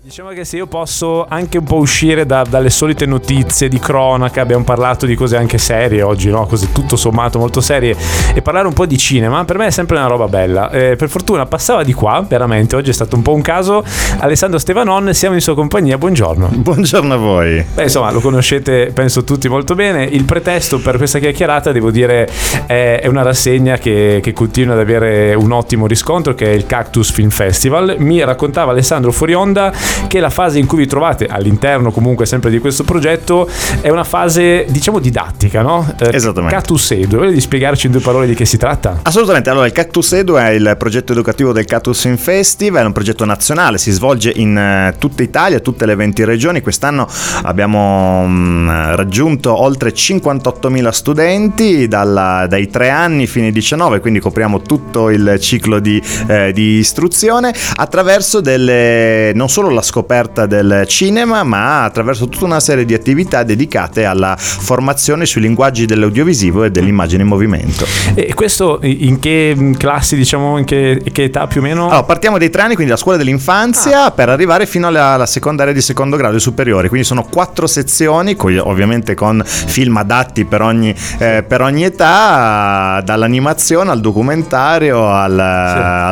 Diciamo che se io posso anche un po' uscire dalle solite notizie di cronaca, abbiamo parlato di cose anche serie oggi, no? Cose tutto sommato molto serie, e parlare un po' di cinema, per me è sempre una roba bella. Per fortuna passava di qua, veramente, oggi è stato un po' un caso. Alessandro Stevanon, siamo in sua compagnia, buongiorno. Buongiorno a voi. Beh, insomma, lo conoscete, penso tutti molto bene. Il pretesto per questa chiacchierata, devo dire, è una rassegna che continua ad avere un ottimo riscontro, che è il Cactus Film Festival. Mi raccontava Alessandro fuori onda che la fase in cui vi trovate all'interno comunque sempre di questo progetto è una fase, diciamo, didattica, no? Esattamente. Cactus Edu, volevi spiegarci in due parole di che si tratta? Assolutamente. Allora, il Cactus Edu è il progetto educativo del Cactus Film Festival, è un progetto nazionale, si svolge in tutta Italia, tutte le 20 regioni. Quest'anno abbiamo raggiunto oltre 58.000 studenti dai 3 anni fino ai 19, quindi copriamo tutto il ciclo di istruzione attraverso delle, non solo la scoperta del cinema, ma attraverso tutta una serie di attività dedicate alla formazione sui linguaggi dell'audiovisivo e dell'immagine in movimento. E questo in che classi, diciamo, in che età più o meno? Allora, partiamo dai 3 anni, quindi la scuola dell'infanzia, per arrivare fino alla secondaria di secondo grado e superiore, quindi sono 4 sezioni, ovviamente con film adatti per ogni età, dall'animazione al documentario al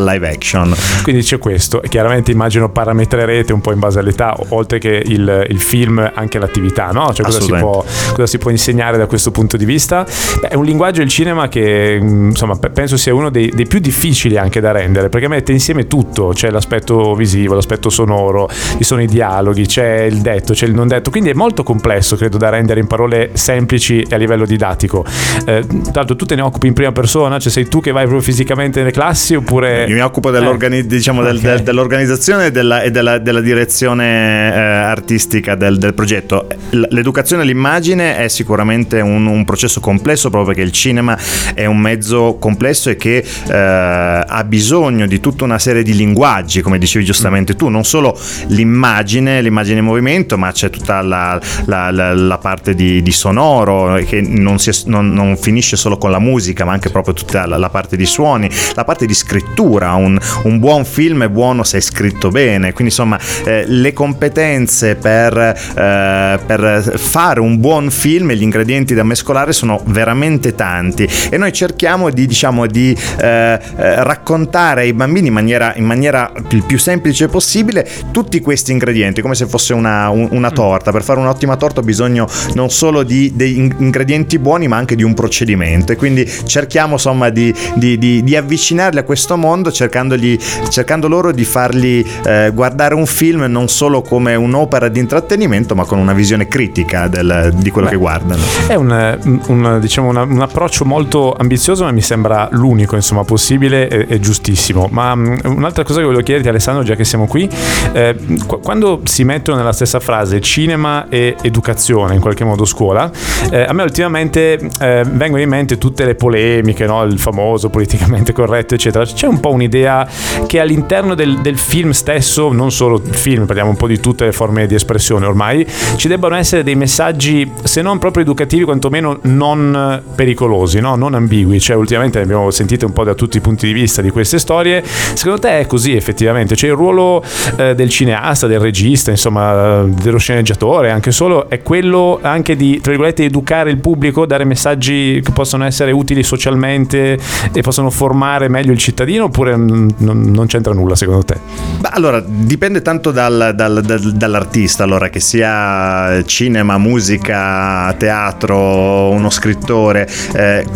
live action. Quindi c'è questo, e chiaramente immagino parametrerete un po' in base all'età, oltre che il film, anche l'attività, no? Cioè, cosa si può insegnare da questo punto di vista? Beh, è un linguaggio, il cinema, che insomma penso sia uno dei più difficili anche da rendere, perché mette insieme tutto, c'è l'aspetto visivo, l'aspetto sonoro, ci sono i dialoghi, c'è il detto, c'è il non detto, quindi è molto complesso, credo, da rendere in parole semplici e a livello didattico. Tra l'altro tu te ne occupi in prima persona, cioè sei tu che vai proprio fisicamente nelle classi, oppure... Io mi occupo dell'organizzazione della direzione artistica del progetto. L'educazione all'immagine è sicuramente un processo complesso, proprio perché il cinema è un mezzo complesso e che ha bisogno di tutta una serie di linguaggi, come dicevi giustamente tu, non solo l'immagine in movimento, ma c'è tutta la parte di sonoro, che non finisce solo con la musica, ma anche proprio tutta la parte di suoni, la parte di scrittura. Un buon film è buono se è scritto bene, quindi insomma le competenze per fare un buon film e gli ingredienti da mescolare sono veramente tanti, e noi cerchiamo di raccontare ai bambini in maniera il più semplice possibile tutti questi ingredienti, come se fosse una torta. Per fare un'ottima torta ho bisogno non solo di ingredienti buoni, ma anche di un procedimento, e quindi cerchiamo insomma di avvicinarli a questo mondo, cercando loro di farli guardare un film non solo come un'opera di intrattenimento, ma con una visione critica di quello che guardano. È un approccio molto ambizioso, ma mi sembra l'unico insomma possibile e giustissimo. Ma un'altra cosa che volevo chiederti, Alessandro, già che siamo qui, quando si mettono nella stessa frase cinema e educazione, in qualche modo scuola, a me ultimamente vengono in mente tutte le polemiche, no? Il famoso politicamente corretto eccetera. C'è un po' un'idea che all'interno del film stesso, non solo film, parliamo un po' di tutte le forme di espressione ormai, ci debbano essere dei messaggi, se non proprio educativi, quantomeno non pericolosi, no? Non ambigui. Cioè, ultimamente ne abbiamo sentite un po' da tutti i punti di vista di queste storie. Secondo te è così effettivamente? Cioè, il ruolo del cineasta, del regista, insomma, dello sceneggiatore, anche solo, è quello anche di, tra virgolette, educare il pubblico, dare messaggi che possono essere utili socialmente e possono formare meglio il cittadino, oppure non c'entra nulla secondo te? Beh, allora, dipende tanto dall'artista, allora, che sia cinema, musica, teatro, uno scrittore,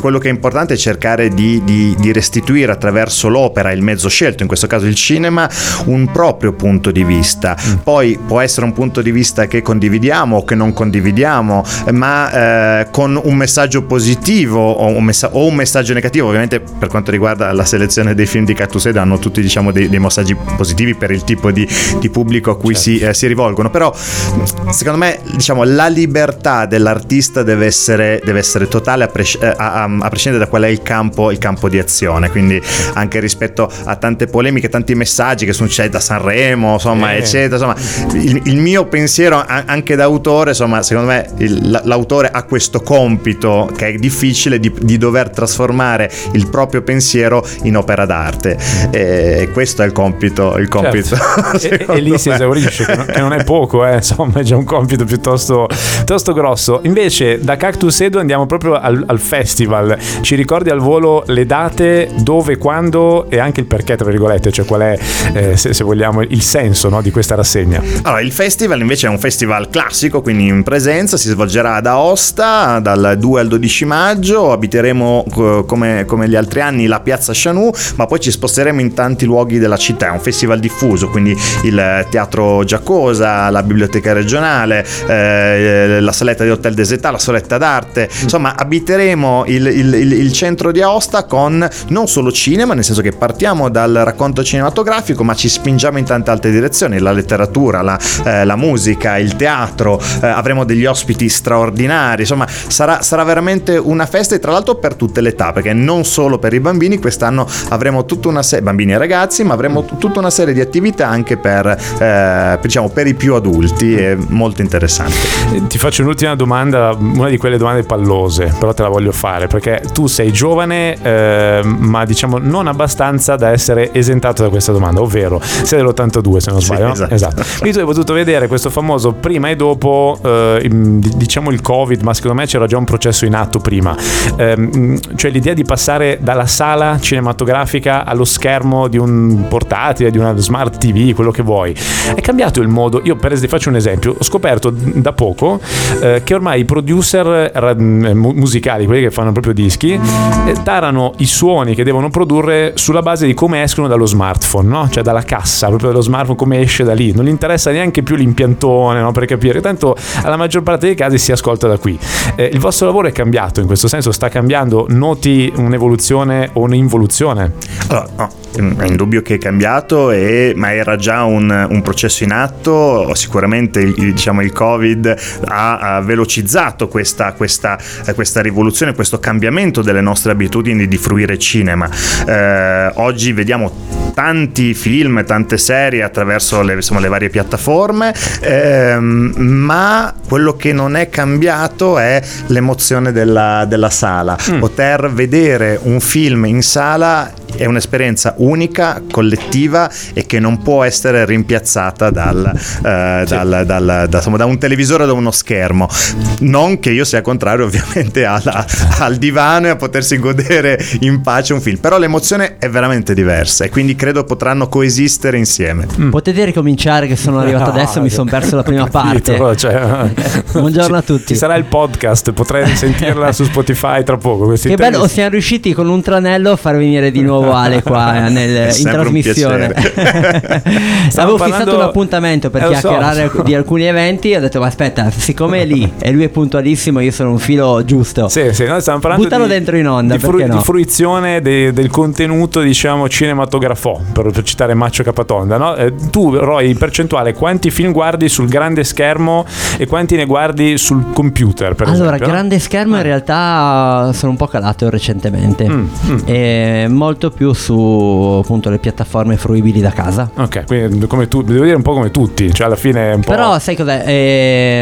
quello che è importante è cercare di restituire attraverso l'opera, il mezzo scelto, in questo caso il cinema, un proprio punto di vista. Poi può essere un punto di vista che condividiamo o che non condividiamo, ma con un messaggio positivo o un messaggio negativo. Ovviamente, per quanto riguarda la selezione dei film di Cactus Edu, hanno tutti, diciamo, dei messaggi positivi per il tipo di pubblico pubblico a cui si rivolgono. Però secondo me, diciamo, la libertà dell'artista deve essere totale a prescindere da qual è il campo di azione. Quindi anche rispetto a tante polemiche, tanti messaggi che succede da Sanremo, insomma, eccetera, insomma, il mio pensiero anche da autore, insomma, secondo me l'autore ha questo compito che è difficile di dover trasformare il proprio pensiero in opera d'arte, e questo è il compito certo. e lì si esaurisce, che non è poco, insomma, è già un compito piuttosto grosso. Invece da Cactus Edu andiamo proprio al festival. Ci ricordi al volo le date, dove, quando e anche il perché, tra virgolette, cioè qual è, se vogliamo, il senso, no, di questa rassegna? Allora, il festival invece è un festival classico, quindi in presenza, si svolgerà ad Aosta dal 2 al 12 maggio. Abiteremo come gli altri anni la piazza Chanù, ma poi ci sposteremo in tanti luoghi della città. È un festival diffuso, quindi il teatro Giacosa, la biblioteca regionale, la saletta di Hotel des Etats, la saletta d'arte, insomma abiteremo il centro di Aosta con non solo cinema, nel senso che partiamo dal racconto cinematografico, ma ci spingiamo in tante altre direzioni: la letteratura, la musica, il teatro. Avremo degli ospiti straordinari, insomma sarà veramente una festa, e tra l'altro per tutte le età, perché non solo per i bambini. Quest'anno avremo tutta una serie, bambini e ragazzi, ma avremo tutta una serie di attività anche per i più adulti. È molto interessante. Ti faccio un'ultima domanda, una di quelle domande pallose, però te la voglio fare perché tu sei giovane, ma diciamo non abbastanza da essere esentato da questa domanda, ovvero sei dell'82 se non sbaglio, sì, esatto. Quindi tu hai potuto vedere questo famoso prima e dopo, diciamo il Covid, ma secondo me c'era già un processo in atto prima, cioè l'idea di passare dalla sala cinematografica allo schermo di un portatile, di una smart TV, quello che vuoi. È cambiato il modo. Io per esempio faccio un esempio, ho scoperto da poco che ormai i producer musicali, quelli che fanno proprio dischi, tarano i suoni che devono produrre sulla base di come escono dallo smartphone, no? Cioè dalla cassa, proprio dallo smartphone, come esce da lì. Non gli interessa neanche più l'impiantone, no? Per capire, tanto alla maggior parte dei casi si ascolta da qui. Il vostro lavoro è cambiato in questo senso, sta cambiando, noti un'evoluzione o un'involuzione? Allora, no, è indubbio che è cambiato, ma era già un processo in atto. Sicuramente il Covid ha velocizzato questa rivoluzione, questo cambiamento delle nostre abitudini di fruire cinema. Oggi vediamo tanti film, tante serie attraverso le varie piattaforme, ma quello che non è cambiato è l'emozione della sala. Poter vedere un film in sala è un'esperienza unica, collettiva, e che non può essere rimpiazzata da un televisore o da uno schermo. Non che io sia contrario ovviamente al divano e a potersi godere in pace un film, però l'emozione è veramente diversa, e quindi credo potranno coesistere insieme. Potete ricominciare, che sono arrivato adesso, mi sono perso la prima parte. Cioè, buongiorno a tutti. Ci sarà il podcast, potrei sentirla su Spotify tra poco. Che bello, siamo riusciti con un tranello a far venire di nuovo Ale qua in trasmissione. Avevo fissato un appuntamento per chiacchierare di alcuni eventi, ho detto ma aspetta, siccome è lì e lui è puntualissimo, io sono un filo giusto. Sì, noi stiamo parlando buttalo dentro in onda, di fruizione del contenuto, diciamo, cinematografo, per citare Maccio Capatonda, no? Tu, Roy, in percentuale quanti film guardi sul grande schermo e quanti ne guardi sul computer, per esempio? Allora, grande schermo in realtà sono un po' calato recentemente, e molto più su, appunto, le piattaforme fruibili da casa. Ok, quindi come tu, devo dire un po' come tutti, cioè alla fine è un po'... Però sai cos'è?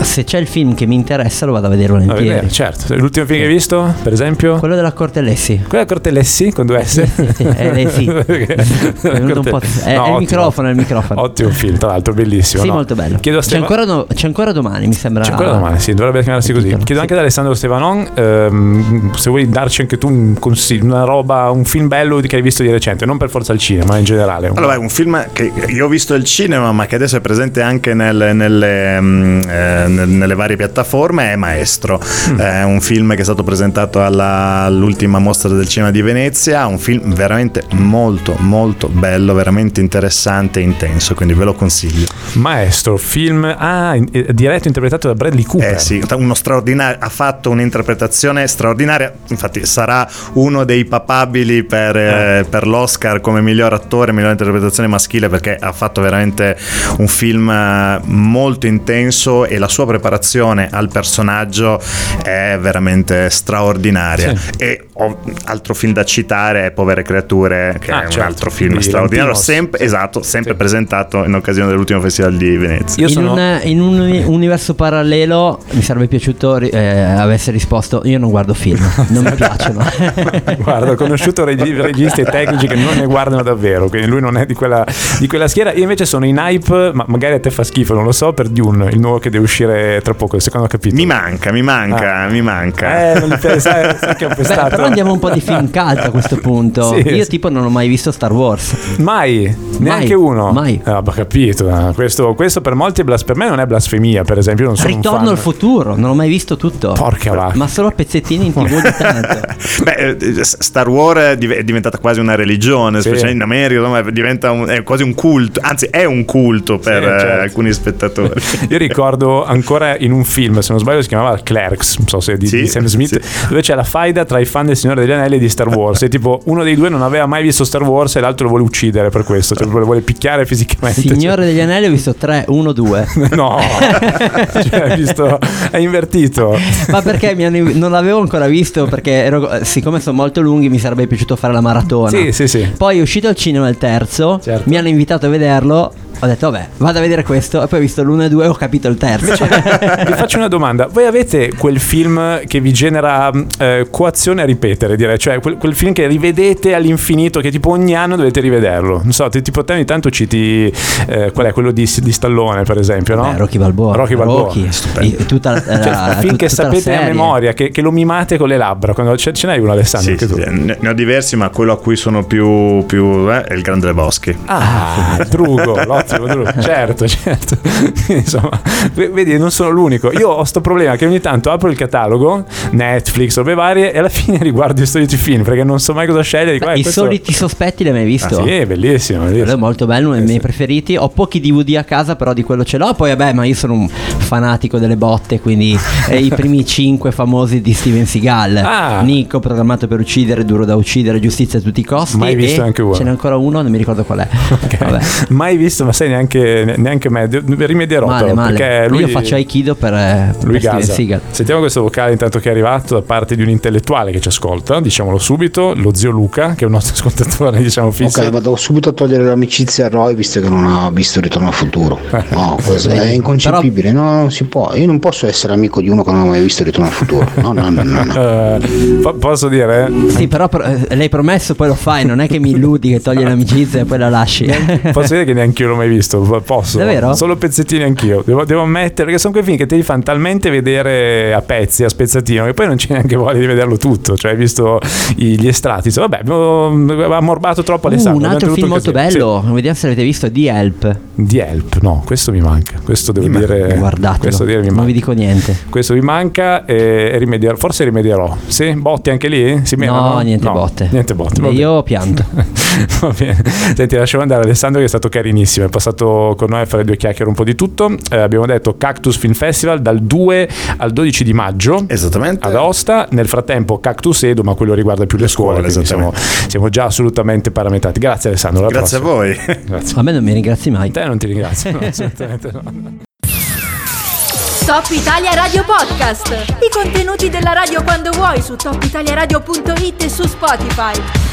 Se c'è il film che mi interessa lo vado a vedere volentieri. Certo. L'ultimo film che hai visto, per esempio? Quello della Cortellesi. Quello della Cortellesi con due S? Sì. È il microfono. Ottimo film, tra l'altro, bellissimo. Sì, no? Molto bello. C'è ancora domani, mi sembra. C'è ancora domani, sì, dovrebbe chiamarsi così. Chiedo anche ad Alessandro Stevanon se vuoi darci anche tu un consiglio, una roba, un film bello che hai visto di recente, non per forza al cinema, in generale. Allora, è un film che io ho visto al cinema, ma che adesso è presente anche nelle nelle varie piattaforme è Maestro. È un film che è stato presentato all'ultima mostra del cinema di Venezia, un film veramente molto molto bello, veramente interessante e intenso, quindi ve lo consiglio. Maestro, film diretto e interpretato da Bradley Cooper. Sì, uno straordinario, ha fatto un'interpretazione straordinaria, infatti sarà uno dei papabili per l'Oscar come miglior attore, miglior interpretazione maschile, perché ha fatto veramente un film molto intenso e la sua preparazione al personaggio è veramente straordinaria. Sì. E altro film da citare è Povere Creature, che è un altro film straordinario, sempre sì, presentato in occasione dell'ultimo festival di Venezia. In un universo parallelo mi sarebbe piaciuto avesse risposto: io non guardo film, non mi piacciono. Guarda, ho conosciuto registi e tecnici che non ne guardano davvero, quindi lui non è di quella schiera. Io invece sono in hype, ma magari a te fa schifo, non lo so, per Dune, il nuovo che deve uscire tra poco, il secondo capitolo. Mi manca. Non mi pensavo, che ho pensato. Però andiamo un po' di film cult a questo punto. Sì, io tipo non ho mai visto Star Wars. Mai, neanche uno. Ah, ho capito. Questo per molti è per me non è blasfemia, per esempio, non sono Ritorno al futuro, non ho mai visto tutto. Porca vacca. Ma solo pezzettini in TV di tanto. Beh, Star Wars è diventata quasi una religione, sì, specialmente in America, insomma, è quasi un culto, anzi è un culto per alcuni spettatori. Io ricordo ancora in un film, se non sbaglio si chiamava Clerks, non so se di Sam Smith, dove c'è la faida tra i fan del Signore degli Anelli e di Star Wars, e tipo uno dei due non aveva mai visto Star Wars e l'altro lo vuole uccidere per questo, cioè lo vuole picchiare fisicamente. Signore degli Anelli ho visto 3, 1, 2. No, cioè, visto, è invertito. Ma perché non l'avevo ancora visto, perché siccome sono molto lunghi mi sarebbe piaciuto fare la maratona. Sì. Poi è uscito al cinema il terzo, certo, mi hanno invitato a vederlo, ho detto vabbè, vado a vedere questo, e poi ho visto l'1 e 2, ho capito il terzo. Vi faccio una domanda: voi avete quel film che vi genera coazione a ripetere, direi, cioè quel film che rivedete all'infinito, che tipo ogni anno dovete rivederlo? Non so, tipo te ogni tanto citi qual è quello di Stallone, per esempio, no? Rocky Balboa. Tutta la film che sapete a memoria, che lo mimate con le labbra. Quando ce n'hai uno, Alessandro? Sì, tu? Ne ho diversi, ma quello a cui sono più è Il Grande Lebowski. Drugo, l'ottimo Drugo. Certo. Insomma, vedi, non sono l'unico. Io ho sto problema che ogni tanto apro il catalogo Netflix, robe varie, e alla fine riguardo i soliti film, perché non so mai cosa scegliere. Dico, i soliti sospetti l'hai mai visto? Sì, è bellissimo. È molto bello, uno dei miei preferiti. Ho pochi DVD a casa, però di quello ce l'ho. Poi vabbè, ma io sono un fanatico delle botte, quindi i primi 5 famosi di Steven Seagal. Nico Programmato per uccidere, Duro da uccidere, Giustizia a tutti i costi. Mai visto anche uno. Ce n'è ancora uno, non mi ricordo qual è. Okay. Vabbè. Mai visto, ma sai, neanche me. Rimedierò male. Perché lui, io faccio aikido per Steven Seagal. Sentiamo questo vocale intanto che è arrivato da parte di un intellettuale che ci ascolta, diciamolo subito, lo zio Luca, che è un nostro ascoltatore, diciamo, fisso. Ok, vado subito a togliere l'amicizia a Roy, visto che non ha visto Ritorno al futuro. No, è inconcepibile, però... no, non si può. Io non posso essere amico di uno che non ha mai visto Ritorno al futuro. No. Posso dire? Sì, però l'hai promesso, poi lo fai, non è che mi illudi che togli l'amicizia e poi la lasci. Posso dire che neanche io l'ho mai visto, posso? Davvero? Solo pezzettini anch'io, devo ammettere, perché sono quei film che te li fanno talmente vedere a pezzi, a spezzattino, che poi non c'è neanche voglia di vederlo tutto, cioè hai visto gli estratti, so, vabbè, ha ammorbato troppo Alessandro. Un altro film molto bello, vediamo se l'avete visto, The Help, no, questo mi manca, questo devo dire, guardatelo, non vi dico niente, questo mi manca e rimedierò. Sì, botti anche lì? Niente botte. Io pianto. Va bene. Senti, lasciamo andare Alessandro, che è stato carinissimo, è passato con noi a fare due chiacchiere un po' di tutto. Abbiamo detto Cactus Film Festival dal 2 al 12 di maggio, esattamente, ad Aosta. Nel frattempo Cactus Edu, ma quello riguarda più le scuole, siamo già assolutamente parametrati. Grazie Alessandro, grazie prossima. A voi. Grazie. A me non mi ringrazi mai. Te non ti ringrazio, no, assolutamente no. Top Italia Radio Podcast. I contenuti della radio quando vuoi su topitaliaradio.it e su Spotify.